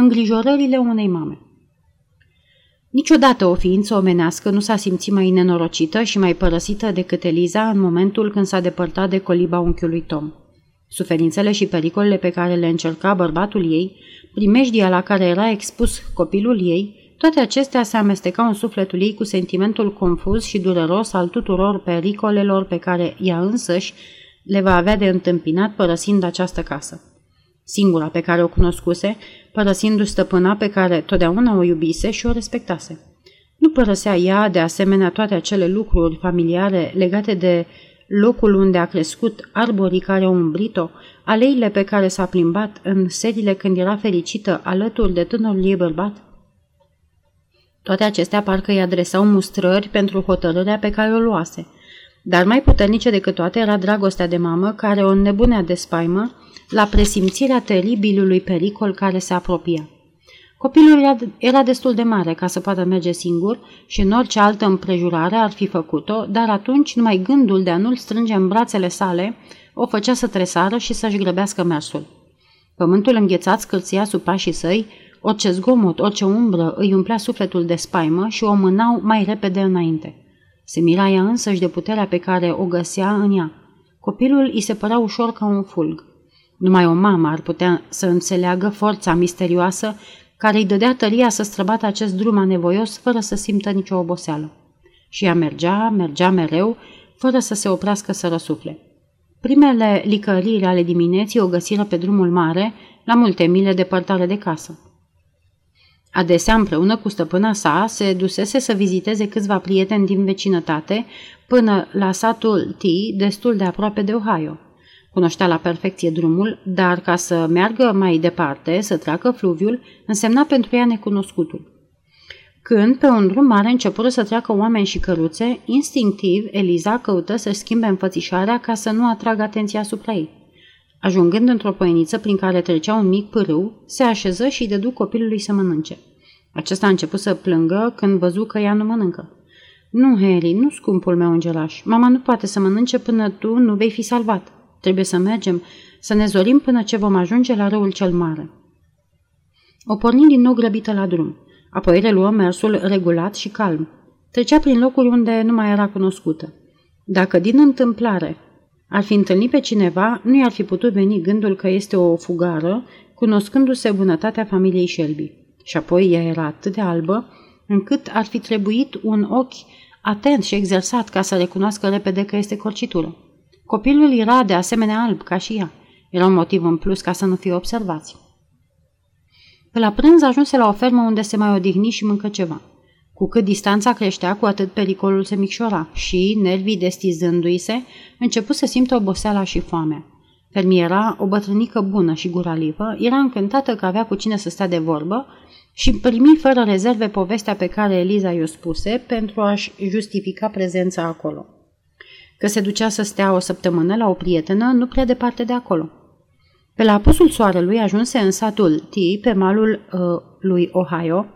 Îngrijorările unei mame. Niciodată o ființă omenească nu s-a simțit mai nenorocită și mai părăsită decât Eliza în momentul când s-a depărtat de coliba unchiului Tom. Suferințele și pericolele pe care le încerca bărbatul ei, primejdia la care era expus copilul ei, toate acestea se amestecau în sufletul ei cu sentimentul confuz și dureros al tuturor pericolelor pe care ea însăși le va avea de întâmpinat părăsind această casă. Singura pe care o cunoscuse, părăsindu-și stăpâna pe care totdeauna o iubise și o respectase. Nu părăsea ea, de asemenea, toate acele lucruri familiare legate de locul unde a crescut, arborii care au umbrit-o, aleile pe care s-a plimbat în serile când era fericită alături de tânărul ei bărbat. Toate acestea parcă îi adresau mustrări pentru hotărârea pe care o luase, dar mai puternice decât toate era dragostea de mamă care o înnebunea de spaimă la presimțirea teribilului pericol care se apropia. Copilul era destul de mare ca să poată merge singur și în orice altă împrejurare ar fi făcut-o, dar atunci numai gândul de a nu-l strânge în brațele sale o făcea să tresară și să-și grăbească mersul. Pământul înghețat scârția sub pașii săi, orice zgomot, orice umbră îi umplea sufletul de spaimă și o mânau mai repede înainte. Se mira ea însăși de puterea pe care o găsea în ea. Copilul îi se părea ușor ca un fulg. Numai o mamă ar putea să înțeleagă forța misterioasă care îi dădea tăria să străbată acest drum anevoios fără să simtă nicio oboseală. Și ea mergea mereu, fără să se oprească să răsufle. Primele licăriri ale dimineții o găsiră pe drumul mare, la multe mile departare de casă. Adesea, împreună cu stăpâna sa, se dusese să viziteze câțiva prieteni din vecinătate, până la satul T, destul de aproape de Ohio. Cunoștea la perfecție drumul, dar ca să meargă mai departe, să treacă fluviul, însemna pentru ea necunoscutul. Când pe un drum mare începură să treacă oameni și căruțe, instinctiv Eliza căută să-și schimbe înfățișarea ca să nu atragă atenția asupra ei. Ajungând într-o poieniță prin care trecea un mic pârâu, se așeză și îi dădu copilului să mănânce. Acesta a început să plângă când văzu că ea nu mănâncă. "Nu, Harry, nu, scumpul meu îngeraș, mama nu poate să mănânce până tu nu vei fi salvat. Trebuie să mergem, să ne zorim până ce vom ajunge la râul cel mare." O porni din nou grăbită la drum, apoi reluă mersul regulat și calm. Trecea prin locuri unde nu mai era cunoscută. Dacă din întâmplare ar fi întâlnit pe cineva, nu i-ar fi putut veni gândul că este o fugară, cunoscându-se bunătatea familiei Shelby. Și apoi ea era atât de albă, încât ar fi trebuit un ochi atent și exersat ca să recunoască repede că este corcitură. Copilul era de asemenea alb, ca și ea. Era un motiv în plus ca să nu fie observați. Pe la prânz ajunse la o fermă unde se mai odihni și mâncă ceva. Cu cât distanța creștea, cu atât pericolul se micșora și, nervii destizându-i-se, începu să simtă oboseala și foamea. Fermiera, o bătrânică bună și guralivă, era încântată că avea cu cine să stea de vorbă și primi fără rezerve povestea pe care Eliza i-o spuse pentru a-și justifica prezența acolo. Că se ducea să stea o săptămână la o prietenă nu prea departe de acolo. Pe la apusul soarelui ajunse în satul T, pe malul lui Ohio,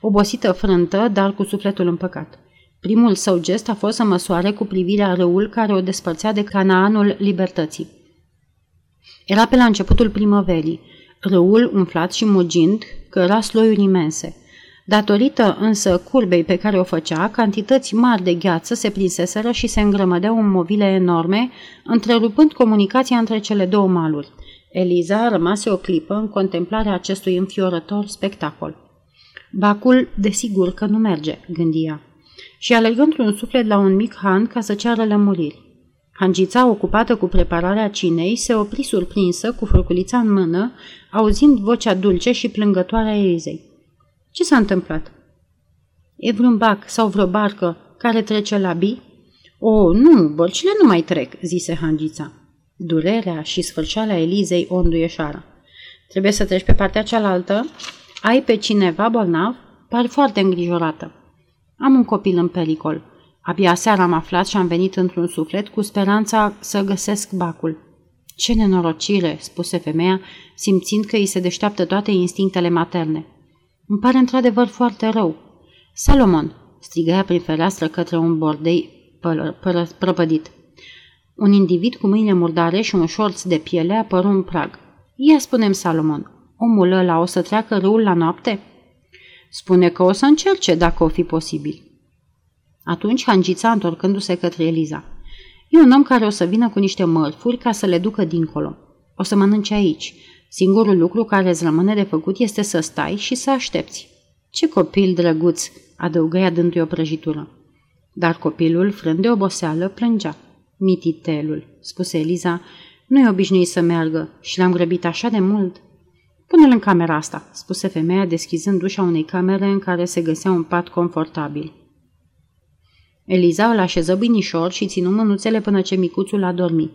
obosită frântă, dar cu sufletul împăcat. Primul său gest a fost să măsoare cu privirea râul care o despărțea de Canaanul Libertății. Era pe la începutul primăverii, râul umflat și mugind căra sloiuri imense. Datorită însă curbei pe care o făcea, cantități mari de gheață se prinseseră și se îngrămădeau în movile enorme, întrerupând comunicația între cele două maluri. Eliza rămase o clipă în contemplarea acestui înfiorător spectacol. "Bacul, desigur că nu merge," gândia, și alergă într-un suflet la un mic han ca să ceară lămuriri. Hangița, ocupată cu prepararea cinei, se opri surprinsă cu furculița în mână, auzind vocea dulce și plângătoare a Elizei. "Ce s-a întâmplat?" "E vreun bac sau vreo barcă care trece la B?" "O, nu, bărcile nu mai trec," zise hangița. Durerea și sfârșeala Elizei o înduieșară. "Trebuie să treci pe partea cealaltă? Ai pe cineva bolnav? Pari foarte îngrijorată." "Am un copil în pericol. Abia seara am aflat și am venit într-un suflet cu speranța să găsesc bacul." "Ce nenorocire," spuse femeia, simțind că îi se deșteaptă toate instinctele materne. "Îmi pare într-adevăr foarte rău." "Salomon," strigă prin fereastră către un bordei prăpădit. Un individ cu mâinile murdare și un șorț de piele apăru în prag. "Ia spune-mi, Salomon, omul ăla o să treacă râul la noapte? Spune că o să încerce, dacă o fi posibil. Atunci Hangița, întorcându-se către Eliza. E un om care o să vină cu niște mărfuri ca să le ducă dincolo. O să mănânce aici. Singurul lucru care îți rămâne de făcut este să stai și să aștepți. Ce copil drăguț, adăugă ea dându-i o prăjitură. Dar copilul, frânt de oboseală, plângea. Mititelul, spuse Eliza, nu-i obișnuit să meargă și l-am grăbit așa de mult. Pune-l în camera asta, spuse femeia, deschizând ușa unei camere în care se găsea un pat confortabil. Eliza îl așeză binișor și ținu mânuțele până ce micuțul a dormit.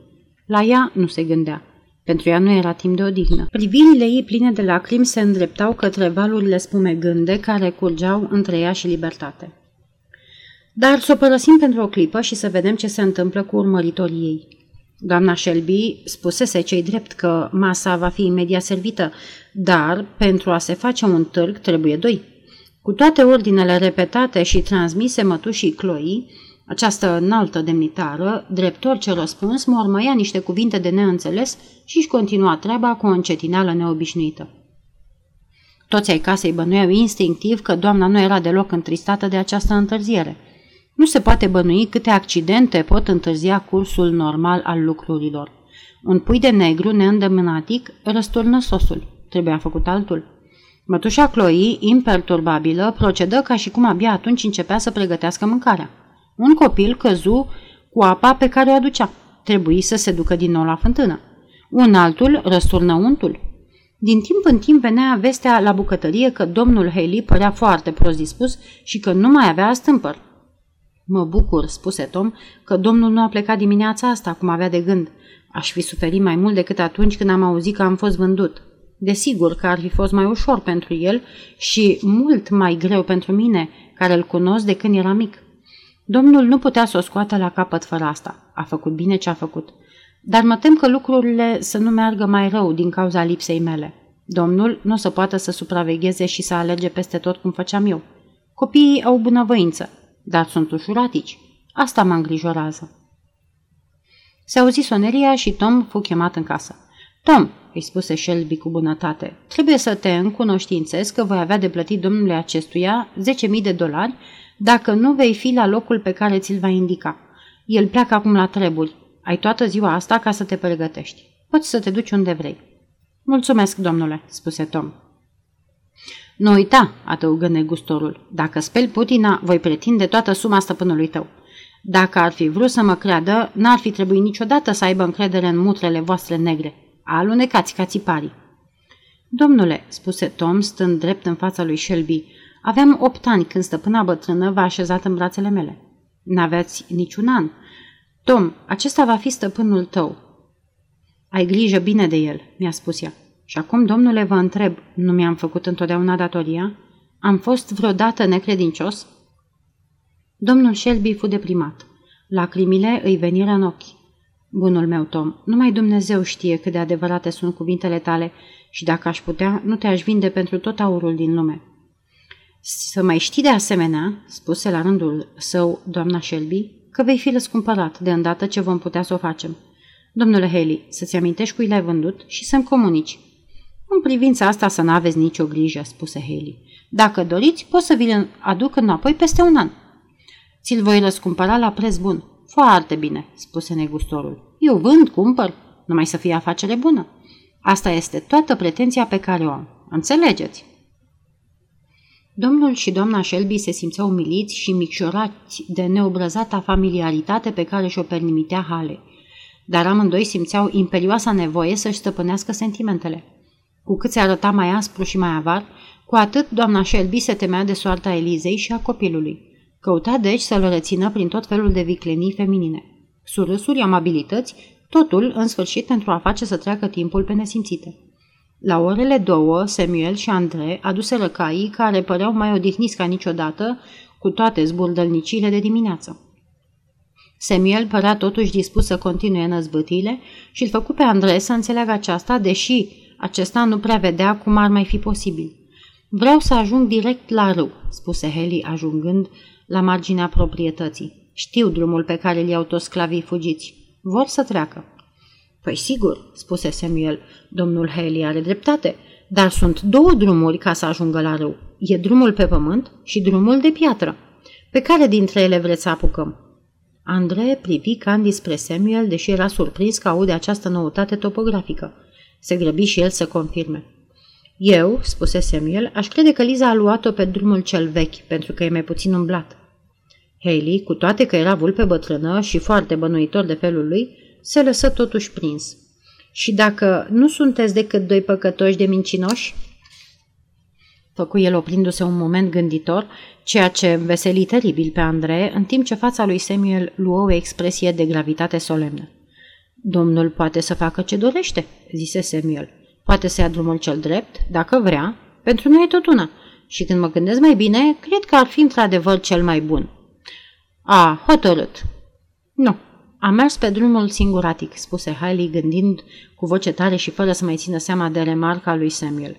La ea nu se gândea. Pentru ea nu era timp de odihnă. Privirile ei pline de lacrimi se îndreptau către valurile spumegânde care curgeau între ea și libertate. Dar să o părăsim pentru o clipă și să vedem ce se întâmplă cu urmăritorii ei. Doamna Shelby spusese cei drept că masa va fi imediat servită, dar pentru a se face un târg trebuie doi. Cu toate ordinele repetate și transmise mătușii Chloe, această înaltă demnitară, drept orice răspuns, mormăia niște cuvinte de neînțeles și-și continua treaba cu o încetineală neobișnuită. Toți ai casei bănuiau instinctiv că doamna nu era deloc întristată de această întârziere. Nu se poate bănui câte accidente pot întârzia cursul normal al lucrurilor. Un pui de negru neîndemânatic răsturnă sosul. Trebuia făcut altul. Mătușa Chloe, imperturbabilă, procedă ca și cum abia atunci începea să pregătească mâncarea. Un copil căzu cu apa pe care o aducea. Trebuie să se ducă din nou la fântână. Un altul răsturnă untul. Din timp în timp venea vestea la bucătărie că domnul Haley părea foarte prost dispus și că nu mai avea stâmpări. Mă bucur, spuse Tom, că domnul nu a plecat dimineața asta, cum avea de gând. Aș fi suferit mai mult decât atunci când am auzit că am fost vândut. Desigur că ar fi fost mai ușor pentru el și mult mai greu pentru mine, care îl cunosc de când era mic. Domnul nu putea să o scoată la capăt fără asta. A făcut bine ce a făcut. Dar mă tem că lucrurile să nu meargă mai rău din cauza lipsei mele. Domnul nu o să poată să supravegheze și să alerge peste tot cum făceam eu. Copiii au bunăvoință, dar sunt ușuratici. Asta mă îngrijorează. Se auzi soneria și Tom fu chemat în casă. Tom, îi spuse Shelby cu bunătate, trebuie să te încunoștințezi că voi avea de plătit domnului acestuia $10.000 dacă nu vei fi la locul pe care ți-l va indica. El pleacă acum la treburi. Ai toată ziua asta ca să te pregătești. Poți să te duci unde vrei. Mulțumesc, domnule, spuse Tom. Nu uita, adăugă negustorul, dacă speli putina, voi pretinde toată suma stăpânului tău. Dacă ar fi vrut să mă creadă, n-ar fi trebuit niciodată să aibă încredere în mutrele voastre negre. Alunecați ca țiparii. Domnule, spuse Tom, stând drept în fața lui Shelby, aveam 8 ani când stăpâna bătrână v-a așezat în brațele mele. N-aveați niciun an. Tom, acesta va fi stăpânul tău. Ai grijă bine de el, mi-a spus ea. Și acum, domnule, vă întreb, nu mi-am făcut întotdeauna datoria? Am fost vreodată necredincios? Domnul Shelby fu deprimat. Lacrimile îi veniră în ochi. Bunul meu, Tom, numai Dumnezeu știe cât de adevărate sunt cuvintele tale și dacă aș putea, nu te-aș vinde pentru tot aurul din lume. Să mai știi de asemenea, spuse la rândul său doamna Shelby, că vei fi răscumpărat de îndată ce vom putea să o facem. Domnule Haley, să-ți amintești cui l-ai vândut și să-mi comunici. În privința asta să n-aveți nicio grijă, spuse Haley. Dacă doriți, pot să vi-l aduc înapoi peste 1 an. Ți-l voi răscumpăra la preț bun. Foarte bine, spuse negustorul. Eu vând, cumpăr, numai să fie afacere bună. Asta este toată pretenția pe care o am. Înțelegeți? Domnul și doamna Shelby se simțeau umiliți și micșorați de neobrăzata familiaritate pe care și-o permitea Haley. Dar amândoi simțeau imperioasa nevoie să-și stăpânească sentimentele. Cu cât se arăta mai aspru și mai avar, cu atât doamna Shelby se temea de soarta Elizei și a copilului. Căuta deci să-l rețină prin tot felul de viclenii feminine. Surâsuri, amabilități, totul în sfârșit pentru a face să treacă timpul pe nesimțite. La orele 2, Samuel și Andrei aduseră caii care păreau mai odihniți ca niciodată, cu toate zburdălnicile de dimineață. Samuel părea totuși dispus să continue năzbâtiile și îl făcu pe Andrei să înțeleagă aceasta, deși acesta nu prea vedea cum ar mai fi posibil. Vreau să ajung direct la râu, spuse Haley ajungând la marginea proprietății. Știu drumul pe care îl iau toți sclavii fugiți. Vor să treacă. Păi sigur, spuse Samuel, domnul Haley are dreptate. Dar sunt două drumuri ca să ajungă la râu. E drumul pe pământ și drumul de piatră. Pe care dintre ele vreți să apucăm?" Andrei privi candid spre Samuel, deși era surprins că aude această noutate topografică. Se grăbi și el să confirme. "Eu," spuse Samuel, "aș crede că Liza a luat-o pe drumul cel vechi, pentru că e mai puțin umblat." Hailey, cu toate că era vulpe bătrână și foarte bănuitor de felul lui, se lăsă totuși prins. "Și dacă nu sunteți decât doi păcătoși de mincinoși?" făcu el, oprindu-se un moment gânditor, ceea ce înveseli teribil pe Andrei, în timp ce fața lui Samuel luă o expresie de gravitate solemnă. "Domnul poate să facă ce dorește," zise Samuel. "Poate să ia drumul cel drept, dacă vrea, pentru noi e tot una. Și când mă gândesc mai bine, cred că ar fi într-adevăr cel mai bun." "A, hotărât." "Nu, am mers pe drumul singuratic," spuse Hailey, gândind cu voce tare și fără să mai țină seama de remarca lui Samuel.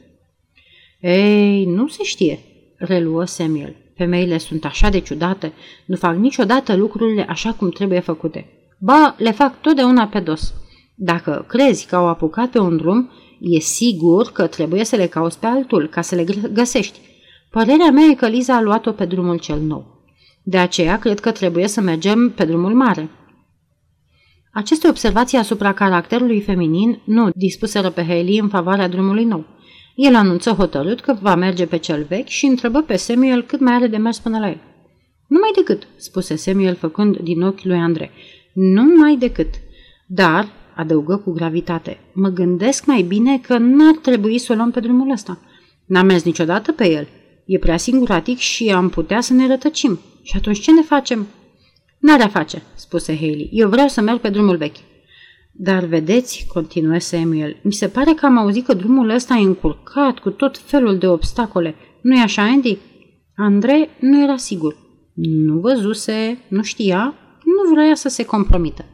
"Ei, nu se știe," reluă Samuel. "Femeile sunt așa de ciudate, nu fac niciodată lucrurile așa cum trebuie făcute. Ba, le fac totdeauna pe dos. Dacă crezi că au apucat pe un drum, e sigur că trebuie să le cauți pe altul ca să le găsești. Părerea mea e că Liza a luat-o pe drumul cel nou. De aceea cred că trebuie să mergem pe drumul mare." Aceste observații asupra caracterului feminin nu dispuseră pe Hailey în favoarea drumului nou. El anunță hotărât că va merge pe cel vechi și întrebă pe Samuel cât mai are de mers până la el. "Numai decât," spuse Samuel, făcând din ochi lui Andrei. "Numai decât. Dar," adăugă cu gravitate, "mă gândesc mai bine că n-ar trebui să o luăm pe drumul ăsta. N-am mers niciodată pe el. E prea singuratic și am putea să ne rătăcim. Și atunci ce ne facem?" "N-are a face," spuse Hailey. "Eu vreau să merg pe drumul vechi." "Dar vedeți," continuă Samuel, "mi se pare că am auzit că drumul ăsta e încurcat cu tot felul de obstacole. Nu-i așa, Andy?" Andrei nu era sigur. Nu văzuse, nu știa, nu vrea să se compromită.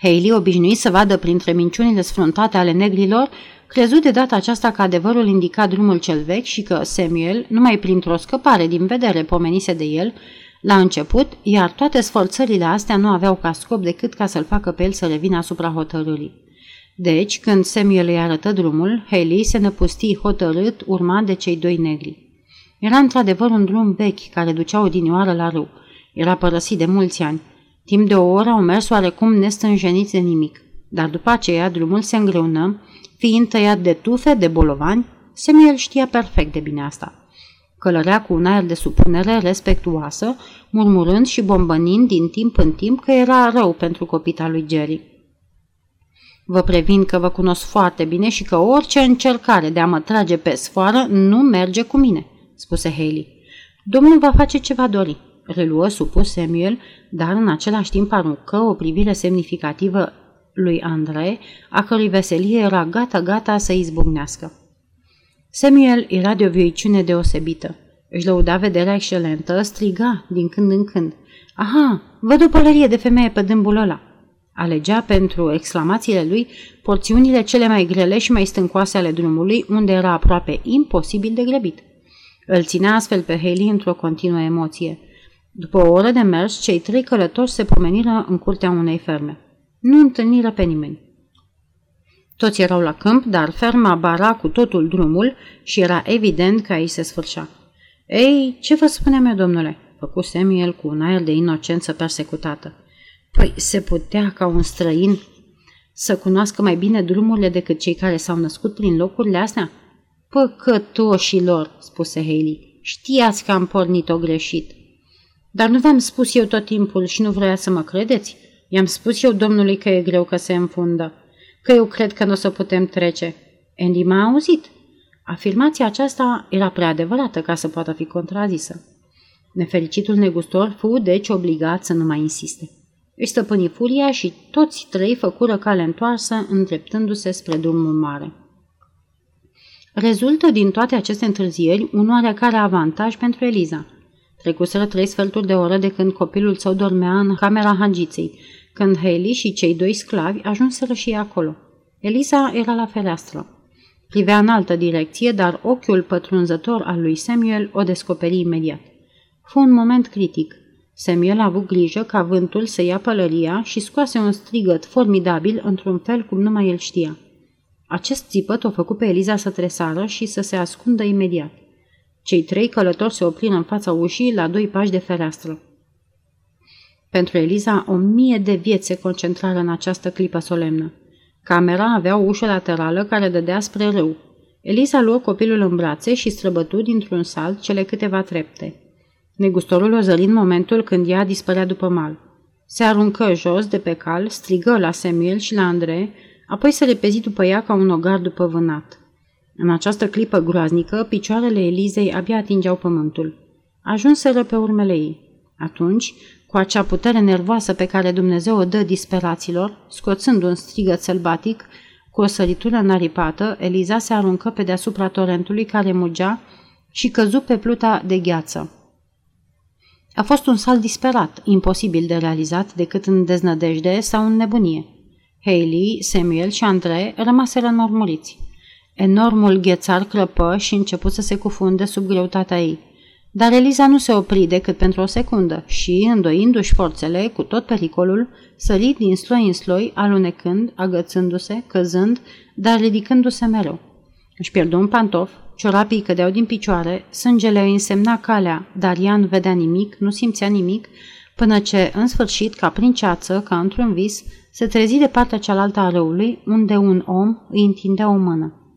Hailey, obișnuit să vadă printre minciunile sfruntate ale negrilor, crezut de data aceasta că adevărul indica drumul cel vechi și că Samuel, numai printr-o scăpare din vedere pomenise de el, la început, iar toate sforțările astea nu aveau ca scop decât ca să-l facă pe el să revină asupra hotărârii. Deci, când Samuel îi arătă drumul, Hailey se năpusti hotărât, urmat de cei doi negri. Era într-adevăr un drum vechi care ducea odinioară la râu. Era părăsit de mulți ani. Timp de o oră au mers oarecum nestânjeniți de nimic. Dar după aceea, drumul se îngreună, fiind tăiat de tufe, de bolovani. Samuel știa perfect de bine asta. Călărea cu un aer de supunere respectuoasă, murmurând și bombănind din timp în timp că era rău pentru copita lui Jerry. "Vă previn că vă cunosc foarte bine și că orice încercare de a mă trage pe sfoară nu merge cu mine," spuse Hailey. "Domnul va face ce va dori," reluă supus Samuel, dar în același timp aruncă o privire semnificativă lui Andrei, a cărui veselie era gata-gata să izbucnească. Samuel era de o vioiciune deosebită. Își lăuda vederea excelentă, striga din când în când: "Aha, văd o pălărie de femeie pe dâmbul ăla." Alegea pentru exclamațiile lui porțiunile cele mai grele și mai stâncoase ale drumului, unde era aproape imposibil de grăbit. Îl ținea astfel pe Hailey într-o continuă emoție. După o oră de mers, cei trei călători se pomeniră în curtea unei ferme. Nu întâlniră pe nimeni. Toți erau la câmp, dar ferma bara cu totul drumul și era evident că aici se sfârșea. "Ei, ce vă spuneam eu, domnule?" făcu Samuel cu un aer de inocență persecutată. "Păi, se putea ca un străin să cunoască mai bine drumurile decât cei care s-au născut prin locurile astea?" "Păcătoșilor," spuse Hailey, "știați că am pornit-o greșit." "Dar nu v-am spus eu tot timpul și nu vrea să mă credeți? I-am spus eu domnului că e greu, că se înfundă, că eu cred că nu o să putem trece." "Andy m-a auzit." Afirmația aceasta era prea adevărată ca să poată fi contrazisă. Nefericitul negustor fu deci obligat să nu mai insiste. Își stăpâni furia și toți trei făcură cale întoarsă, îndreptându-se spre drumul mare. Rezultă din toate aceste întârzieri un oarecare avantaj pentru Eliza. Trecuseră 3 sferturi de oră de când copilul său dormea în camera hangiței, când Hailey și cei doi sclavi ajunseră și ei acolo. Eliza era la fereastră. Privea în altă direcție, dar ochiul pătrunzător al lui Samuel o descoperi imediat. Fu un moment critic. Samuel a avut grijă ca vântul să ia pălăria și scoase un strigăt formidabil într-un fel cum numai el știa. Acest țipăt o făcu pe Eliza să tresară și să se ascundă imediat. Cei trei călători se opriră în fața ușii la 2 pași de fereastră. Pentru Eliza, 1000 de vieți se concentrară în această clipă solemnă. Camera avea o ușă laterală care dădea spre râu. Eliza luă copilul în brațe și străbătu dintr-un salt cele câteva trepte. Negustorul o zări în momentul când ea dispărea după mal. Se aruncă jos de pe cal, strigă la Semil și la Andrei, apoi se repezi după ea ca un ogar după vânat. În această clipă groaznică, picioarele Elizei abia atingeau pământul. Ajunseră pe urmele ei. Atunci, cu acea putere nervoasă pe care Dumnezeu o dă disperaților, scoțând un strigăt sălbatic, cu o săritură înaripată, Eliza se aruncă pe deasupra torentului care mugea și căzu pe pluta de gheață. A fost un salt disperat, imposibil de realizat decât în deznădejde sau în nebunie. Hailey, Samuel și Andrei rămaseră înmormuriți. Enormul ghețar crăpă și început să se cufunde sub greutatea ei. Dar Eliza nu se opri decât pentru o secundă și, îndoindu-și forțele cu tot pericolul, sări din sloi în sloi, alunecând, agățându-se, căzând, dar ridicându-se mereu. Își pierdu un pantof, ciorapii cădeau din picioare, sângele îi însemna calea, dar ea nu vedea nimic, nu simțea nimic, până ce, în sfârșit, ca prin ceață, ca într-un vis, se trezi de partea cealaltă a râului, unde un om îi întindea o mână.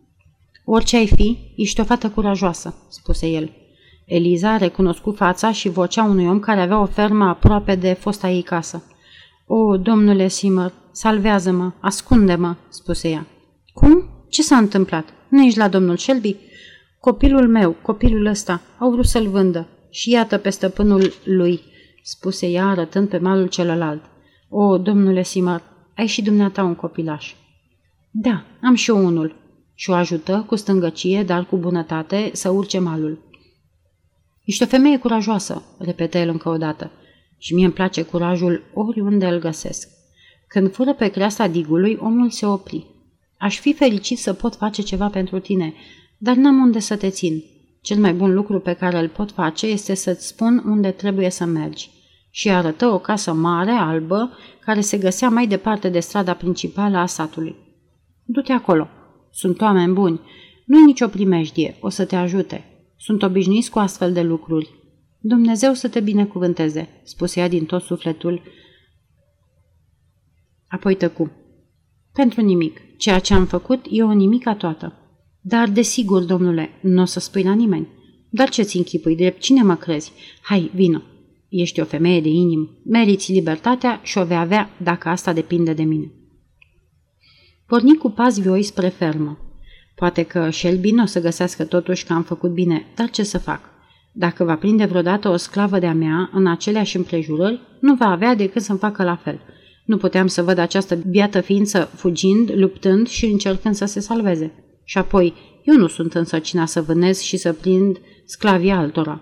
„Orice ai fi, ești o fată curajoasă," spuse el. Eliza a recunoscut fața și vocea unui om care avea o fermă aproape de fosta ei casă. „O, domnule Simmer, salvează-mă, ascunde-mă," spuse ea. „Cum? Ce s-a întâmplat? Nu ești la domnul Shelby?" „Copilul meu, copilul ăsta, au vrut să-l vândă și iată pe stăpânul lui," spuse ea arătând pe malul celălalt. „O, domnule Simmer, ai și dumneata un copilaș?" „Da, am și eu unul." Și o ajută cu stângăcie, dar cu bunătate, să urce malul. „Ești o femeie curajoasă," repete el încă o dată, „și mie îmi place curajul oriunde îl găsesc." Când fură pe creasta digului, omul se opri. „Aș fi fericit să pot face ceva pentru tine, dar n-am unde să te țin. Cel mai bun lucru pe care îl pot face este să-ți spun unde trebuie să mergi." Și arătă o casă mare, albă, care se găsea mai departe de strada principală a satului. „Du-te acolo. Sunt oameni buni. Nu-i nicio primejdie. O să te ajute. Sunt obișnuiți cu astfel de lucruri." „Dumnezeu să te binecuvânteze," spuse ea din tot sufletul. Apoi tăcu. „Pentru nimic. Ceea ce am făcut e o nimica toată." „Dar, desigur, domnule, nu o să spui la nimeni." „Dar ce-ți închipui drept? Cine mă crezi? Hai, vino. Ești o femeie de inimă. Meriți libertatea și o vei avea dacă asta depinde de mine." Porni cu pas vioi spre fermă. Poate că Shelby nu o să găsească totuși că am făcut bine, dar ce să fac? Dacă va prinde vreodată o sclavă de-a mea în aceleași împrejurări, nu va avea decât să-mi facă la fel. Nu puteam să văd această biată ființă fugind, luptând și încercând să se salveze. Și apoi, eu nu sunt însărcinat să vânez și să prind sclavia altora.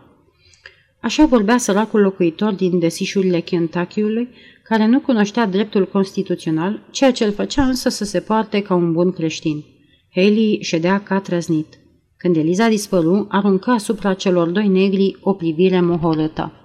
Așa vorbea săracul locuitor din desișurile Kentucky-ului, care nu cunoștea dreptul constituțional, ceea ce îl făcea însă să se poarte ca un bun creștin. Hailey ședea ca trăznit. Când Eliza dispăru, aruncă asupra celor doi negri o privire mohorâtă.